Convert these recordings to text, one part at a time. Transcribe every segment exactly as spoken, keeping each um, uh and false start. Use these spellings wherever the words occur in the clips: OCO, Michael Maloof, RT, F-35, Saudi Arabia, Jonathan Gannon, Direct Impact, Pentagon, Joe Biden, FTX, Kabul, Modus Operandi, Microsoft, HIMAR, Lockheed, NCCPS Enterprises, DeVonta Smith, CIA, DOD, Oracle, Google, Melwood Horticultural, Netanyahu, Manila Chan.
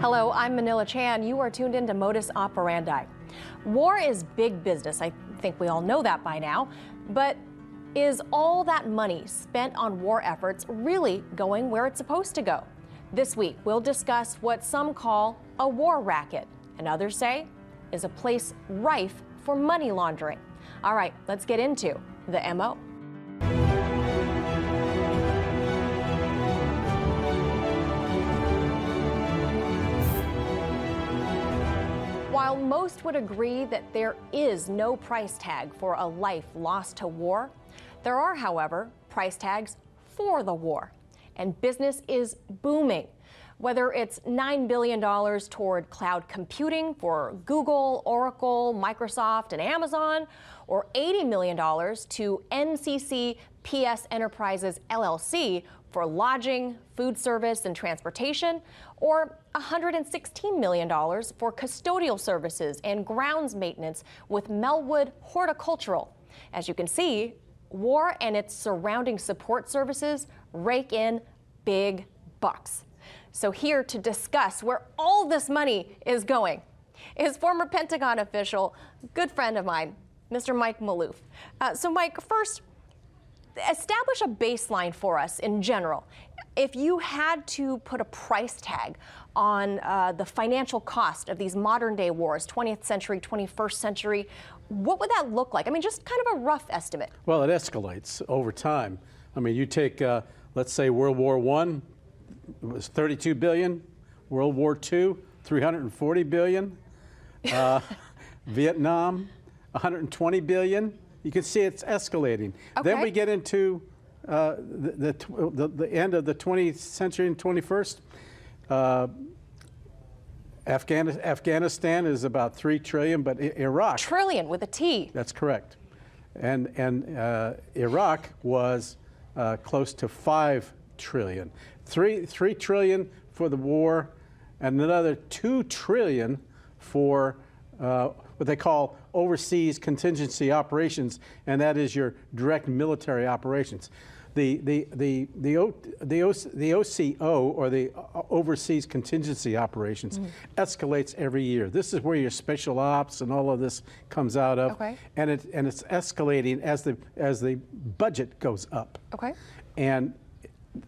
Hello, I'm Manila Chan. You are tuned into Modus Operandi. War is big business. I think we all know that by now. But is all that money spent on war efforts really going where it's supposed to go? This week, we'll discuss what some call a war racket, and others say is a place rife for money laundering. All right, let's get into the M O. While most would agree that there is no price tag for a life lost to war, there are, however, price tags for the war. And business is booming. Whether it's nine billion dollars toward cloud computing for Google, Oracle, Microsoft, and Amazon, or eighty million dollars to N C C P S Enterprises, L L C for lodging, food service, and transportation, or one hundred sixteen million dollars for custodial services and grounds maintenance with Melwood Horticultural. As you can see, war and its surrounding support services rake in big bucks. So here to discuss where all this money is going is former Pentagon official, good friend of mine, Mister Mike Maloof. Uh, so Mike, first, establish a baseline for us in general. If you had to put a price tag on uh, the financial cost of these modern day wars, twentieth century, twenty-first century, what would that look like? I mean, just kind of a rough estimate. Well, it escalates over time. I mean, you take, uh, let's say, World War One, it was thirty-two billion dollars. World War Two, three hundred forty billion dollars. Uh, Vietnam, one hundred twenty billion dollars. You can see it's escalating. Okay. Then we get into uh, the, the, the, the end of the twentieth century and twenty-first. Uh, Afghanistan, Afghanistan is about three trillion dollars, but Iraq. Trillion with a T. That's correct. And, and uh, Iraq was uh, close to five trillion dollars. Three, three trillion for the war, and another two trillion for uh, what they call overseas contingency operations, and that is your direct military operations. The the the the o, the, o, the O C O, or the overseas contingency operations, mm-hmm. escalates every year. This is where your special ops and all of this comes out of, okay. and it and it's escalating as the as the budget goes up. Okay, and.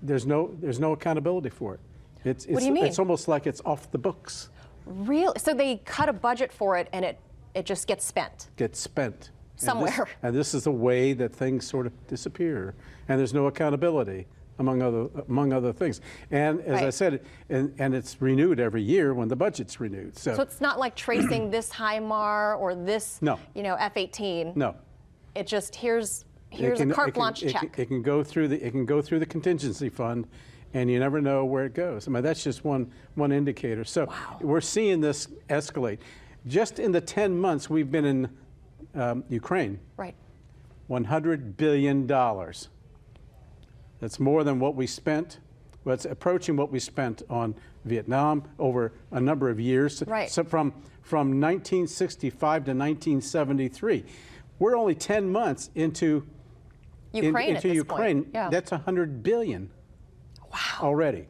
There's no, there's no accountability for it. It's, it's, what do you mean? It's almost like it's off the books. Really? So they cut a budget for it, and it, it just gets spent. Gets spent somewhere. And this, and this is the way that things sort of disappear, and there's no accountability among other among other things. And as right. I said, and, and it's renewed every year when the budget's renewed. So, so it's not like tracing this HIMAR or this, no. you know, F eighteen. No. It just here's. Here's can, a carte blanche check. It can, it can go through the it can go through the contingency fund, and you never know where it goes. I mean, that's just one one indicator. So wow. we're seeing this escalate. Just in the ten months we've been in um, Ukraine, right? one hundred billion dollars. That's more than what we spent. Well, it's approaching what we spent on Vietnam over a number of years. Right. So from from nineteen sixty-five to nineteen seventy-three, we're only ten months into. Ukraine in, into at this Ukraine, point. Yeah. That's one hundred billion dollars wow. already.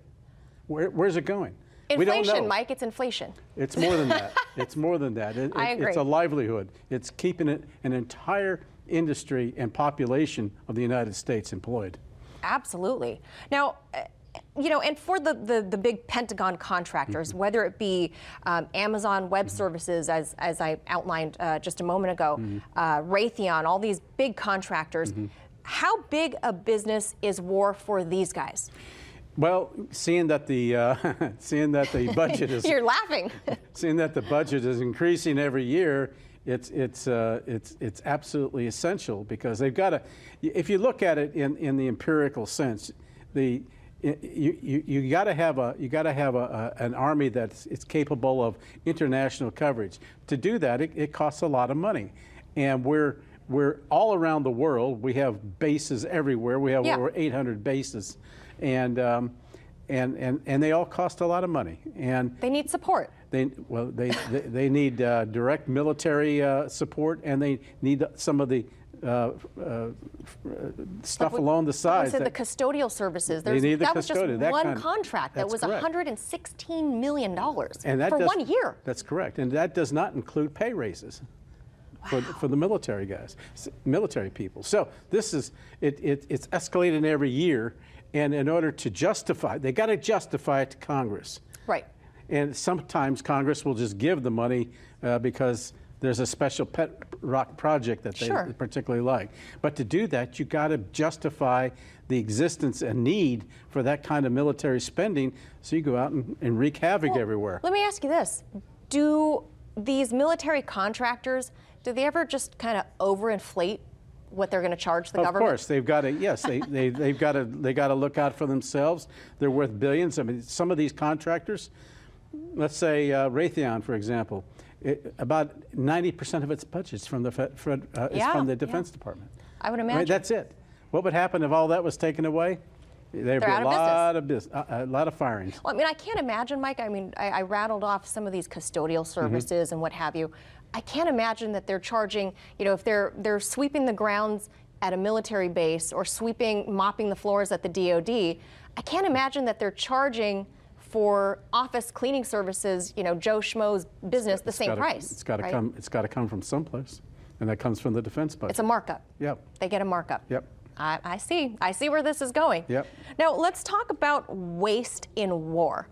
Where, where's it going? Inflation, we don't know. Mike, it's inflation. It's more than that. It's more than that. It, I it, agree. It's a livelihood. It's keeping it, an entire industry and population of the United States employed. Absolutely. Now, uh, you know, and for the, the, the big Pentagon contractors, mm-hmm. whether it be um, Amazon Web mm-hmm. Services, as, as I outlined uh, just a moment ago, mm-hmm. uh, Raytheon, all these big contractors, mm-hmm. how big a business is war for these guys? Well, seeing that the uh, seeing that the budget is you're laughing. Seeing that the budget is increasing every year, it's it's uh, it's it's absolutely essential, because they've got to. If you look at it in, in the empirical sense, the you you, you got to have a you got to have a, a an army that's it's capable of international coverage. To do that, it, it costs a lot of money, and we're. We're all around the world. We have bases everywhere. We have yeah. over eight hundred bases, and um, and and and they all cost a lot of money. And they need support. They well, they they, they need uh, direct military uh, support, and they need some of the Uh, uh, stuff like along the sides. Said the custodial services. They need the that custodial. That was just one contract that was correct. one hundred sixteen million dollars and that for does, one year. That's correct, and that does not include pay raises wow. for, for the military guys, military people. So this is it, it. It's escalating every year, and in order to justify, they got to justify it to Congress. Right. And sometimes Congress will just give the money uh, because there's a special pet rock project that they sure. particularly like. But to do that, you got to justify the existence and need for that kind of military spending, so you go out and, and wreak havoc well, everywhere. Let me ask you this. Do these military contractors, do they ever just kind of overinflate what they're going to charge the of government? Of course, they've got to, yes, they, they, they've got to, they got to look out for themselves. They're worth billions. I mean, some of these contractors, let's say uh, Raytheon, for example, It, about ninety percent of its budget's from the Fed, Fed, uh, yeah, is from the Defense yeah. Department. I would imagine. Right, that's it. What would happen if all that was taken away? There'd They're be a lot of, of uh, a lot of firings. Well, I mean, I can't imagine, Mike. I mean, I, I rattled off some of these custodial services mm-hmm. and what have you. I can't imagine that they're charging. You know, if they're they're sweeping the grounds at a military base or sweeping, mopping the floors at the D O D, I can't imagine that they're charging for office cleaning services, you know, Joe Schmo's business, the same price. It's got to come. It's got to come from someplace, and that comes from the defense budget. It's a markup. Yep. They get a markup. Yep. I, I see. I see where this is going. Yep. Now let's talk about waste in war.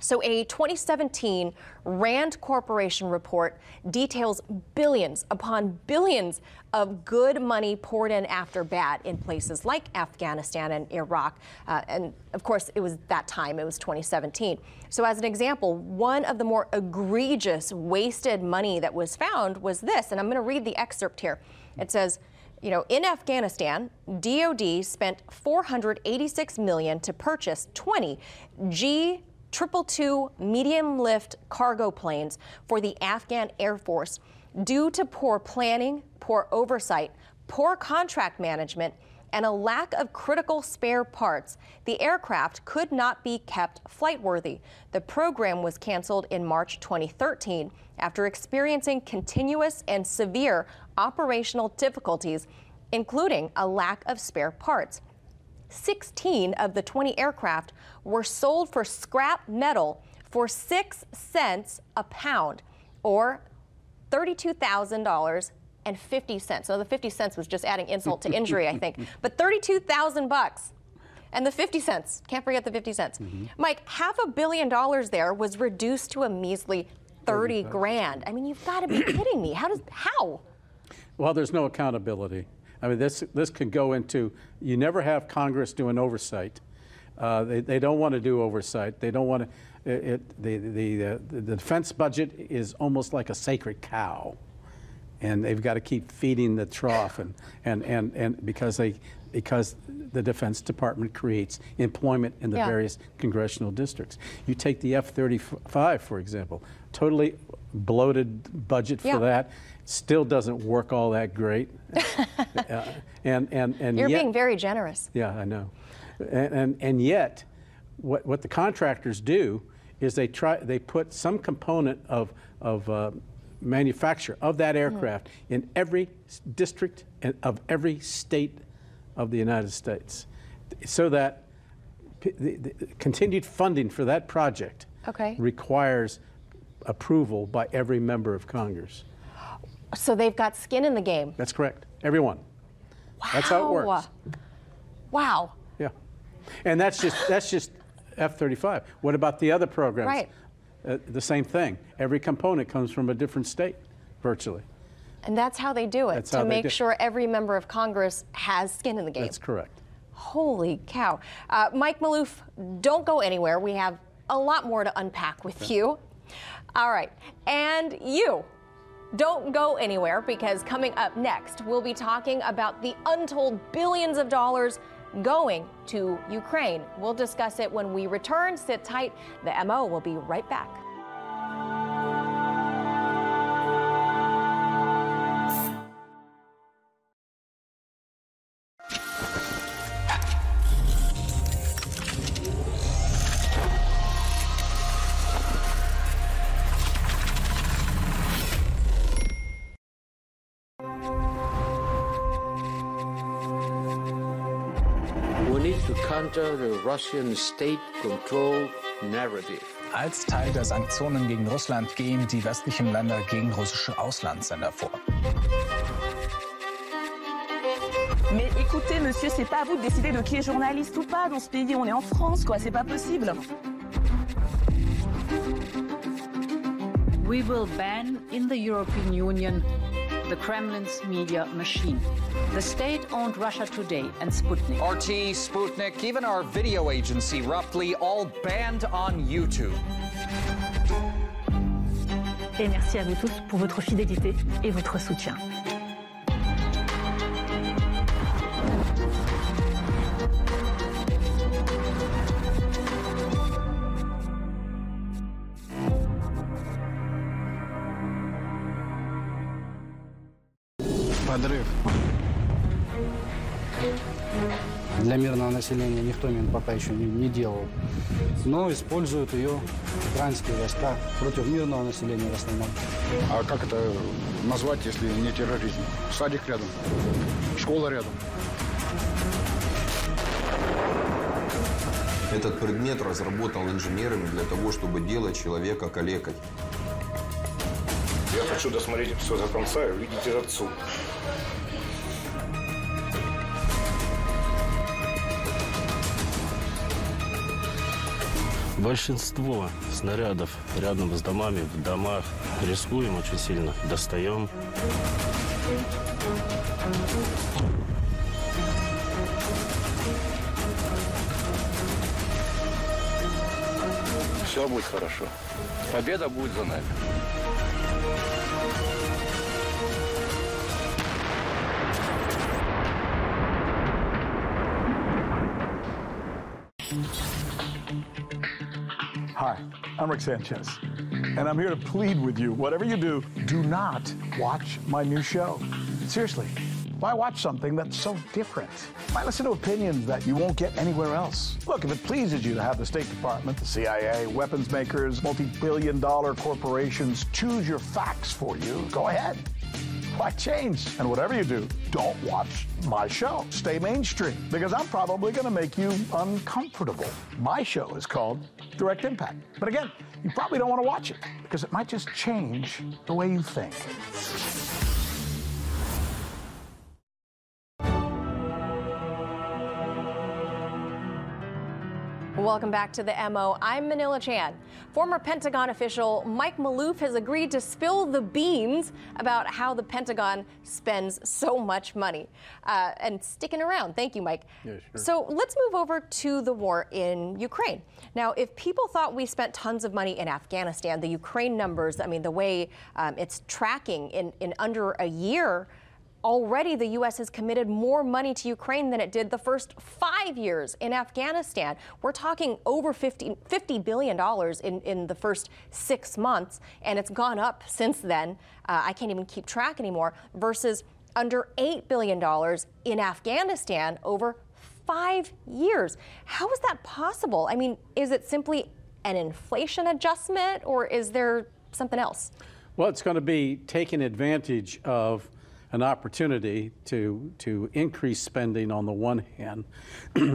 So a twenty seventeen Rand Corporation report details billions upon billions of good money poured in after bad in places like Afghanistan and Iraq. Uh, and of course, it was that time, it was twenty seventeen. So as an example, one of the more egregious wasted money that was found was this, and I'm going to read the excerpt here. It says, you know, in Afghanistan, D O D spent four hundred eighty-six million dollars to purchase twenty G triple two medium lift cargo planes for the Afghan Air Force due to poor planning, poor oversight, poor contract management, and a lack of critical spare parts. The aircraft could not be kept flightworthy. The program was canceled in March twenty thirteen after experiencing continuous and severe operational difficulties, including a lack of spare parts. sixteen of the twenty aircraft were sold for scrap metal for six cents a pound, or thirty-two thousand dollars and fifty cents. So the fifty cents was just adding insult to injury, I think. But thirty-two thousand bucks and the fifty cents. Can't forget the fifty cents. Mm-hmm. Mike, half a billion dollars there was reduced to a measly thirty grand. I mean, you've got to be kidding me. How does, how? Well, there's no accountability. I mean, this this can go into, you never have Congress doing oversight. Uh, they, they don't want to do oversight. They don't want to, it, it, the, the, uh, the defense budget is almost like a sacred cow. And they've got to keep feeding the trough, and, and, and, and because, they, because the Defense Department creates employment in the yeah. various congressional districts. You take the F thirty-five, for example, totally bloated budget yeah. for that. Still doesn't work all that great. uh, and, and, and You're yet, being very generous. Yeah, I know. And, and, and yet, what, what the contractors do is they try, they put some component of, of uh, manufacture of that aircraft mm. in every district and of every state of the United States, so that p the, the continued funding for that project okay. requires approval by every member of Congress. So they've got skin in the game. That's correct. Everyone. Wow. That's how it works. Wow. Yeah. And that's just that's just F thirty-five. What about the other programs? Right. Uh, the same thing. Every component comes from a different state, virtually. And that's how they do it, that's to make sure every member of Congress has skin in the game. That's correct. Holy cow. Uh, Mike Maloof, don't go anywhere. We have a lot more to unpack with okay. you. All right. And you. Don't go anywhere, because coming up next, we'll be talking about the untold billions of dollars going to Ukraine. We'll discuss it when we return. Sit tight. The M O will be right back. counter the Russian state-controlled narrative. Als Teil der Sanktionen gegen Russland gehen die westlichen Länder gegen russische Auslandssender vor. Mais écoutez, monsieur, c'est pas à vous de décider de qui est journaliste ou pas dans ce pays. On est en France, quoi, c'est pas possible. We will ban in the European Union the Kremlin's media machine. The state-owned Russia Today and Sputnik. R T, Sputnik, even our video agency, roughly all banned on YouTube. Et merci à vous tous pour votre fidélité et votre soutien. Подрыв. Для мирного населения никто мин пока еще не, не делал, но используют ее украинские войска против мирного населения в основном. А как это назвать, если не терроризм? Садик рядом, школа рядом. Этот предмет разработал инженерами для того, чтобы делать человека калекой. Я хочу досмотреть все до конца и увидеть этот суд. Большинство снарядов рядом с домами, в домах. Рискуем очень сильно, достаем. Все будет хорошо. Победа будет за нами. Hi, I'm Rick Sanchez, and I'm here to plead with you, whatever you do, do not watch my new show. Seriously, why watch something that's so different? Why listen to opinions that you won't get anywhere else? Look, if it pleases you to have the State Department, the C I A, weapons makers, multi-billion dollar corporations choose your facts for you, go ahead. Why change? And whatever you do, don't watch my show. Stay mainstream, because I'm probably going to make you uncomfortable. My show is called Direct Impact. But again, you probably don't want to watch it, because it might just change the way you think. Welcome back to the M O. I'm Manila Chan. Former Pentagon official Mike Maloof has agreed to spill the beans about how the Pentagon spends so much money. Uh, and sticking around. Thank you, Mike. Yeah, sure. So let's move over to the war in Ukraine. Now, if people thought we spent tons of money in Afghanistan, the Ukraine numbers, I mean, the way um, it's tracking in, in under a year, already the U S has committed more money to Ukraine than it did the first five years in Afghanistan. We're talking over fifty, fifty billion dollars in, in the first six months, and it's gone up since then. Uh, I can't even keep track anymore, versus under eight billion dollars in Afghanistan over five years. How is that possible? I mean, is it simply an inflation adjustment, or is there something else? Well, it's going to be taking advantage of an opportunity to to increase spending on the one hand,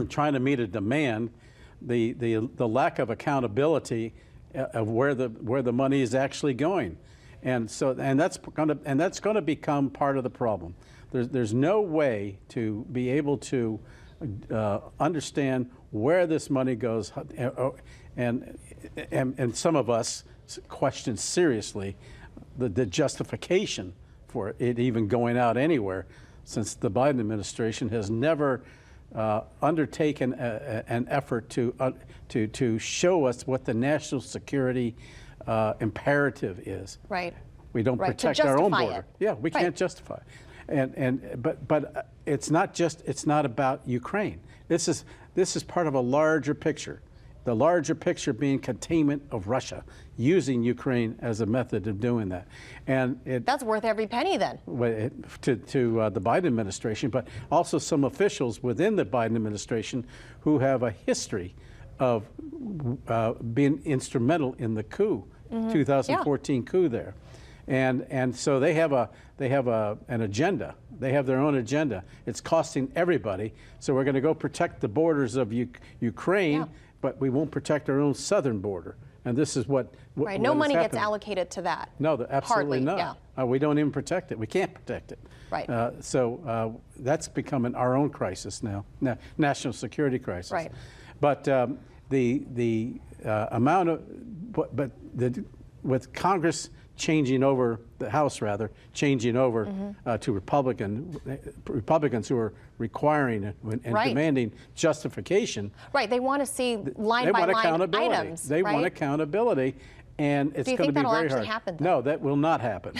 trying to meet a demand, the the the lack of accountability of where the where the money is actually going, and so and that's going to and that's going to become part of the problem. There's there's no way to be able to uh, understand where this money goes, and and and some of us question seriously the, the justification for it even going out anywhere, since the Biden administration has never uh, undertaken a, a, an effort to, uh, to, to show us what the national security uh, imperative is. Right. We don't right. protect our own border. It. Yeah, we right. can't justify it. And, and, but, but it's not just, it's not about Ukraine. This is, this is part of a larger picture. The larger picture being containment of Russia, using Ukraine as a method of doing that, and it, that's worth every penny then to to uh, the Biden administration, but also some officials within the Biden administration who have a history of uh, being instrumental in the coup, mm-hmm. twenty fourteen yeah. coup there, and and so they have a they have a an agenda. They have their own agenda. It's costing everybody. So we're going to go protect the borders of U Ukraine, yeah. but we won't protect our own southern border. And this is what, what right. No money happening. Gets allocated to that. No, the, absolutely Hardly, not. Yeah. Uh, we don't even protect it. We can't protect it. Right. Uh, so uh, that's becoming our own crisis now, na national security crisis. Right. But um, the the uh, amount of but, but the with Congress changing over the House rather changing over mm-hmm. uh, to Republican Republicans who are requiring and, and right. demanding justification. Right. They want to see line they by want line accountability. Items. They right? want accountability, and it's going to be very hard. Do you think that'll actually happen, though? No, that will not happen.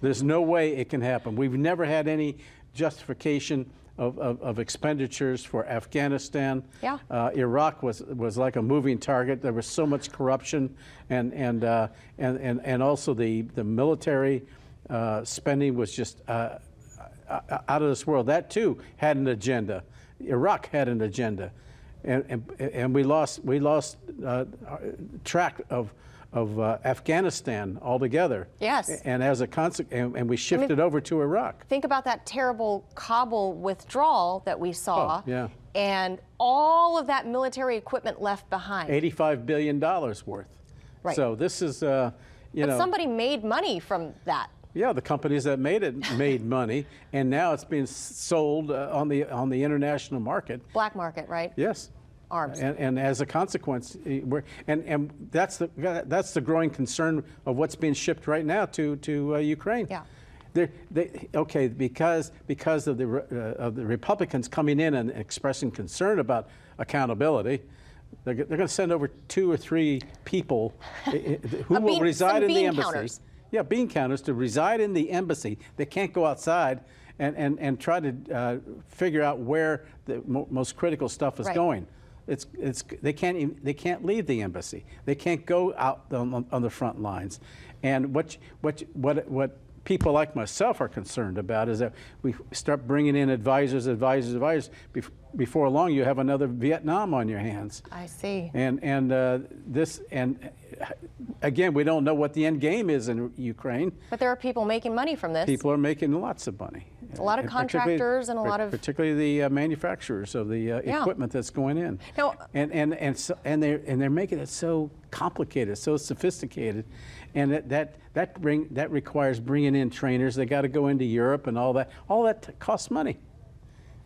There's no way it can happen. We've never had any justification of, of, of expenditures for Afghanistan. Yeah. Uh, Iraq was was like a moving target. There was so much corruption, and and uh, and, and and also the the military uh, spending was just uh, out of this world. That too had an agenda. Iraq had an agenda, and and, and we lost we lost uh, track of. of uh, Afghanistan altogether. Yes. And as a consequence, and, and we shifted I mean, over to Iraq. Think about that terrible Kabul withdrawal that we saw. Oh, yeah. And all of that military equipment left behind. eighty-five billion dollars worth. Right. So this is, uh, you but know. Somebody made money from that. Yeah, the companies that made it made money, and now it's being sold uh, on the on the international market. Black market, right? Yes. Arms. And, and as a consequence, we're, and and that's the that's the growing concern of what's being shipped right now to to uh, Ukraine. Yeah, They're, they okay because because of the uh, of the Republicans coming in and expressing concern about accountability. They're, they're going to send over two or three people who will bean, reside in the embassy. Counters. Yeah, bean counters to reside in the embassy. They can't go outside. And and and try to uh, figure out where the mo most critical stuff is right. going. It's, it's, they can't even, they can't leave the embassy. They can't go out on, on the front lines. And what, what, what, what people like myself are concerned about is that we start bringing in advisors, advisors, advisors. Bef before long, you have another Vietnam on your hands. I see. And, and uh, this, and again, we don't know what the end game is in Ukraine. But there are people making money from this. People are making lots of money. A lot of contractors and a lot of particularly the uh, manufacturers of the uh, yeah. equipment that's going in. No. And and and so, and they and they're making it so complicated, so sophisticated, and that that that bring that requires bringing in trainers. They got to go into Europe and all that. All that costs money.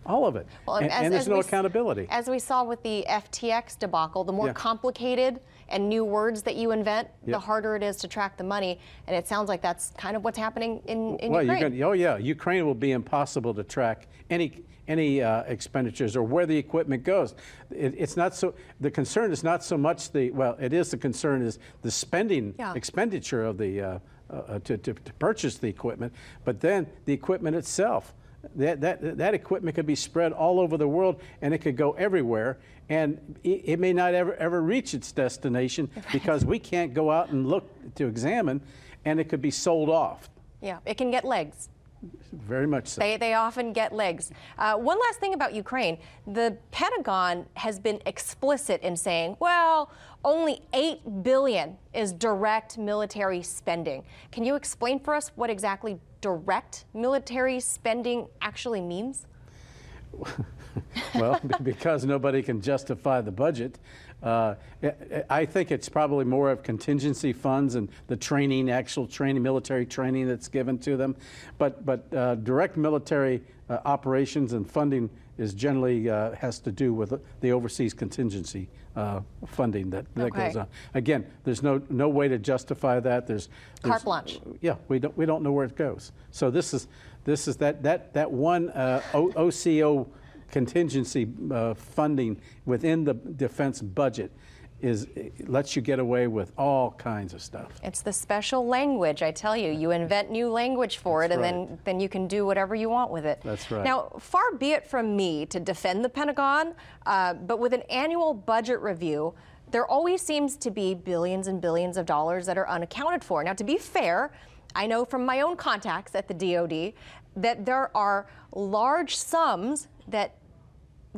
All of it. Well, and, as, and there's no accountability. As we saw with the F T X debacle, the more yeah. complicated and new words that you invent, yep. the harder it is to track the money. And it sounds like that's kind of what's happening in, in well, Ukraine. You're gonna, oh, yeah. Ukraine will be impossible to track any any uh, expenditures or where the equipment goes. It, it's not so. The concern is not so much the. Well, it is the concern is the spending yeah. expenditure of the uh, uh, to, to to purchase the equipment, but then the equipment itself. That, that, that equipment could be spread all over the world, and it could go everywhere, and it, it may not ever, ever reach its destination right. because we can't go out and look to examine, and it could be sold off. Yeah, it can get legs. Very much so. They, they often get legs. Uh, one last thing about Ukraine. The Pentagon has been explicit in saying, well, only eight billion dollars is direct military spending. Can you explain for us what exactly direct military spending actually means? Well, because nobody can justify the budget, uh, I think it's probably more of contingency funds and the training, actual training, military training that's given to them. But but uh, direct military uh, operations and funding is generally uh, has to do with the overseas contingency uh, funding that, that okay. goes on. Again, there's no no way to justify that. There's, there's carte blanche. Yeah, we don't we don't know where it goes. So this is this is that that that one uh, O C O contingency uh, funding within the defense budget is it lets you get away with all kinds of stuff. It's the special language, I tell you. You invent new language for That's it, right. and then, then you can do whatever you want with it. That's right. Now, far be it from me to defend the Pentagon, uh, but with an annual budget review, there always seems to be billions and billions of dollars that are unaccounted for. Now, to be fair, I know from my own contacts at the D O D that there are large sums that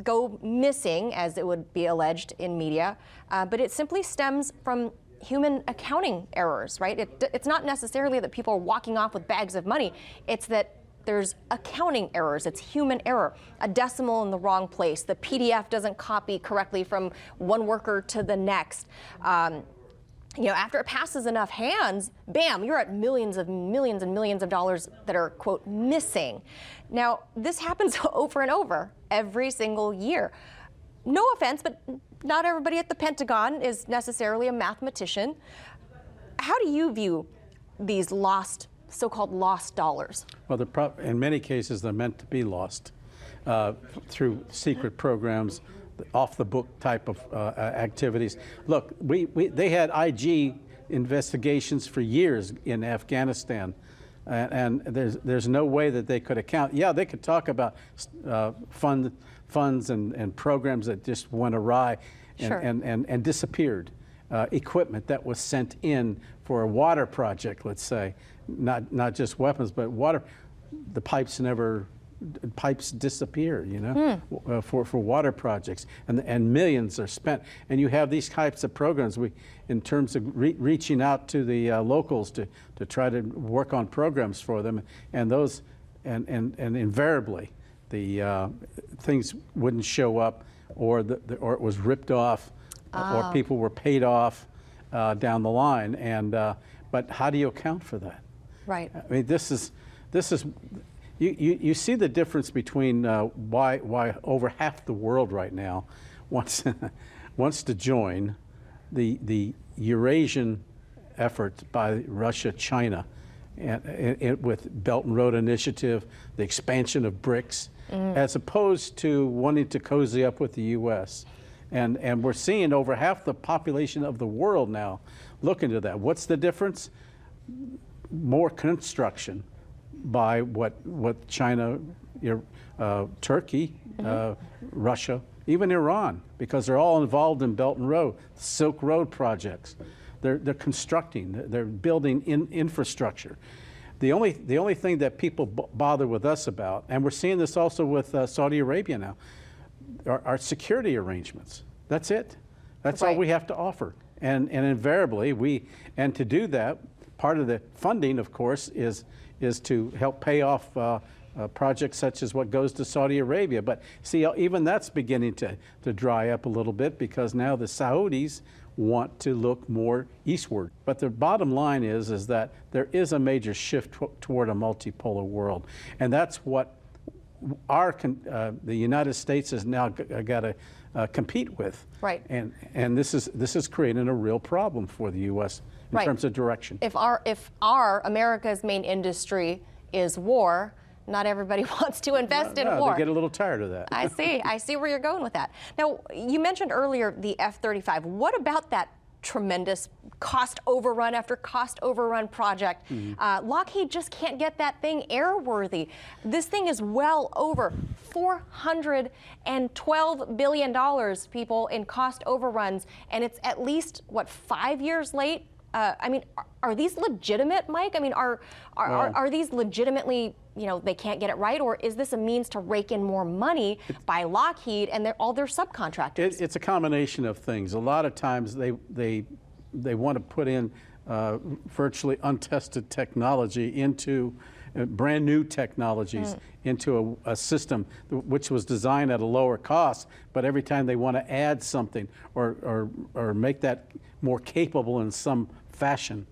go missing, as it would be alleged in media, uh, but it simply stems from human accounting errors, right? It, it's not necessarily that people are walking off with bags of money. It's that there's accounting errors. It's human error. A decimal in the wrong place. The P D F doesn't copy correctly from one worker to the next. Um, you know, after it passes enough hands, bam, you're at millions of millions and millions of dollars that are, quote, missing. Now, this happens over and over every single year. No offense, but not everybody at the Pentagon is necessarily a mathematician. How do you view these lost, so-called lost dollars? Well, the pro in many cases, they're meant to be lost uh, through secret programs, off-the-book type of uh, activities. Look, we, we, they had I G investigations for years in Afghanistan, and, and there's, there's no way that they could account. Yeah, they could talk about uh, fund, funds and, and programs that just went awry and, sure. and, and, and disappeared. Uh, equipment that was sent in for a water project, let's say, not, not just weapons, but water. The pipes never, pipes disappear, you know, mm. uh, for, for water projects, and, and millions are spent. And you have these types of programs. We, in terms of re reaching out to the uh, locals to, to try to work on programs for them, and those, and, and, and invariably, the uh, things wouldn't show up, or, the, the, or it was ripped off, Oh. or people were paid off uh, down the line, and uh, but how do you account for that? Right. I mean, this is this is you you, you see the difference between uh, why why over half the world right now wants wants to join the the Eurasian effort by Russia, China, and, and, and with Belt and Road Initiative, the expansion of BRICS, mm. as opposed to wanting to cozy up with the U S. And, and we're seeing over half the population of the world now look into that. What's the difference? More construction by what, what China, uh, Turkey, mm-hmm. uh, Russia, even Iran, because they're all involved in Belt and Road, Silk Road projects. They're, they're constructing, they're building in infrastructure. The only, the only thing that people b bother with us about, and we're seeing this also with uh, Saudi Arabia now, Our, our security arrangements. That's it. That's right. all we have to offer. And, and invariably, we, and to do that, part of the funding, of course, is, is to help pay off uh, uh, projects such as what goes to Saudi Arabia. But see, even that's beginning to, to dry up a little bit, because now the Saudis want to look more eastward. But the bottom line is, is that there is a major shift toward a multipolar world. And that's what Our uh, the United States has now got to uh, compete with, right? And and this is this is creating a real problem for the U S in right. terms of direction. If our if our America's main industry is war, not everybody wants to invest no, in no, war. They get a little tired of that. I see. I see where you're going with that. Now, you mentioned earlier the F thirty-five. What about that tremendous cost overrun after cost overrun project? Mm-hmm. uh, Lockheed just can't get that thing airworthy. This thing is well over four hundred twelve billion dollars, people, in cost overruns, and it's at least, what, five years late? Uh, I mean, are, are these legitimate, Mike? I mean, are are, well, are are these legitimately, you know, they can't get it right, or is this a means to rake in more money by Lockheed and their, all their subcontractors? It, it's a combination of things. A lot of times they they they want to put in uh, virtually untested technology into uh, brand new technologies mm. into a, a system which was designed at a lower cost. But every time they want to add something or or or make that more capable in some fashion,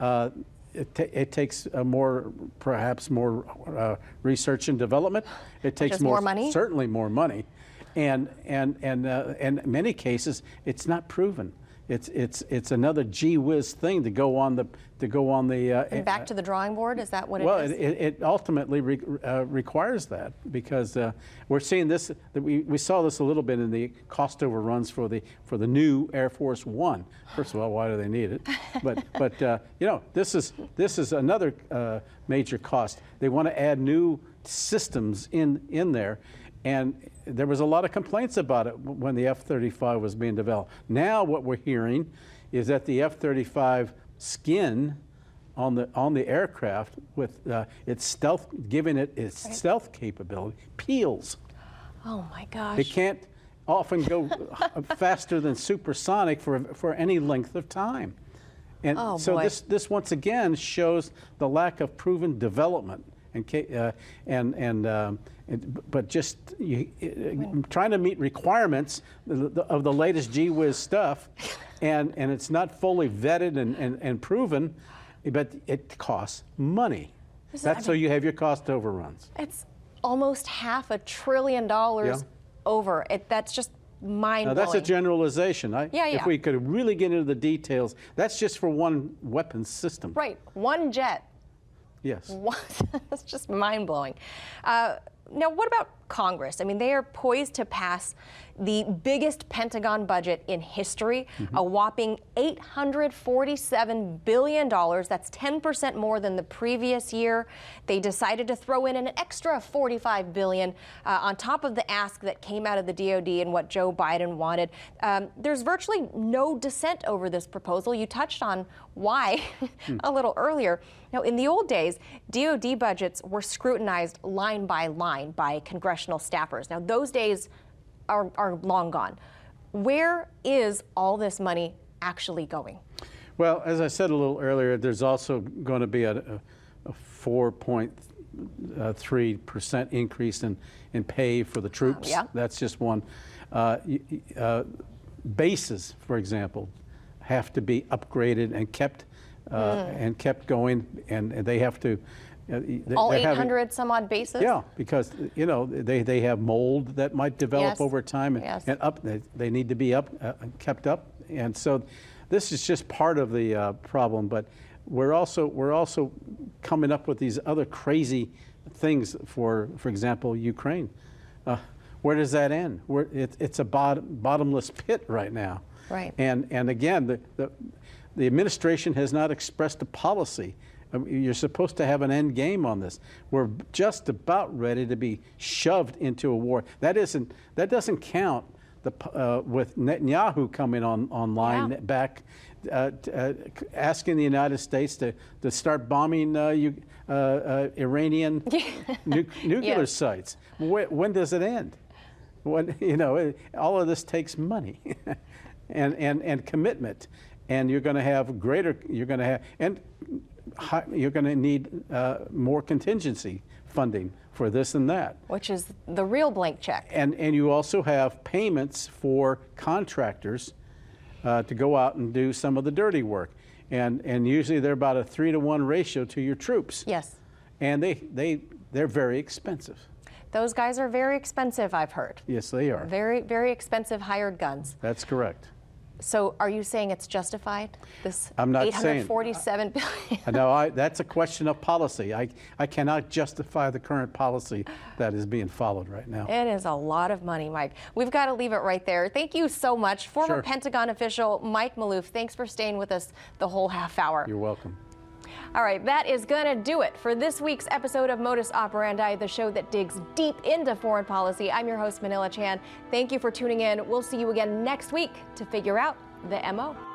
uh, it, ta it takes a more, perhaps more uh, research and development. It takes more, more money, certainly more money, and and and uh, in many cases it's not proven. It's it's it's another gee whiz thing to go on the to go on the. Uh, and back uh, to the drawing board. Is that what it well, is? Well, it, it ultimately re uh, requires that, because uh, we're seeing this. We we saw this a little bit in the cost overruns for the for the new Air Force One. First of all, why do they need it? But but uh, you know, this is this is another uh, major cost. They want to add new systems in in there. And there was a lot of complaints about it when the F thirty-five was being developed. Now what we're hearing is that the F thirty-five skin on the on the aircraft, with uh, its stealth, giving it its right. stealth capability, peels. Oh my gosh! It can't often go faster than supersonic for for any length of time. And oh, so boy. this this once again shows the lack of proven development and uh, and and. Um, It, but just you, it, trying to meet requirements of the latest gee whiz stuff, and, and it's not fully vetted and, and, and proven, but it costs money. Is That's it, so mean, you have your cost overruns. It's almost half a trillion dollars yeah. over. It, that's just mind-blowing. Now that's a generalization. I, yeah, yeah. If we could really get into the details, that's just for one weapons system. Right, one jet. Yes. One, that's just mind-blowing. Uh, Now, what about Congress? I mean, they are poised to pass the biggest Pentagon budget in history, mm-hmm. a whopping eight hundred forty-seven billion dollars. That's ten percent more than the previous year. They decided to throw in an extra forty-five billion dollars uh, on top of the ask that came out of the D O D and what Joe Biden wanted. Um, there's virtually no dissent over this proposal. You touched on why mm. a little earlier. Now, in the old days, D O D budgets were scrutinized line by line by congressional staffers. Now, those days are, are long gone. Where is all this money actually going? Well, as I said a little earlier, there's also going to be a, a four point three percent increase in, in pay for the troops. Yeah. That's just one. Uh, uh, bases, for example, have to be upgraded and kept uh, mm. and kept going, and, and they have to. Uh, they, All eight hundred some odd bases? Yeah, because, you know, they, they have mold that might develop yes. over time, and, yes. and up they, they need to be up, uh, kept up. And so this is just part of the uh, problem. But we're also, we're also coming up with these other crazy things for, for example, Ukraine. Uh, where does that end? Where, it, it's a bottom, bottomless pit right now. Right. And, and again, the, the, the administration has not expressed a policy. You're supposed to have an end game on this. We're just about ready to be shoved into a war. That isn't. That doesn't count. The uh, with Netanyahu coming on online yeah. back, uh, uh, asking the United States to to start bombing uh, you, uh, uh, Iranian nu nuclear yeah. sites. When, when does it end? When you know it, all of this takes money, and and and commitment, and you're going to have greater. You're going to have and. High, you're going to need uh, more contingency funding for this and that, which is the real blank check. And and you also have payments for contractors uh, to go out and do some of the dirty work, and and usually they're about a three to one ratio to your troops. Yes. And they they they're very expensive. Those guys are very expensive. I've heard. Yes, they are. Very very expensive hired guns. That's correct. So are you saying it's justified, this I'm not eight hundred forty-seven billion dollars? No, I, that's a question of policy. I, I cannot justify the current policy that is being followed right now. It is a lot of money, Mike. We've got to leave it right there. Thank you so much. Former sure. Pentagon official Mike Maloof, thanks for staying with us the whole half hour. You're welcome. All right, that is going to do it for this week's episode of Modus Operandi, the show that digs deep into foreign policy. I'm your host, Manila Chan. Thank you for tuning in. We'll see you again next week to figure out the M O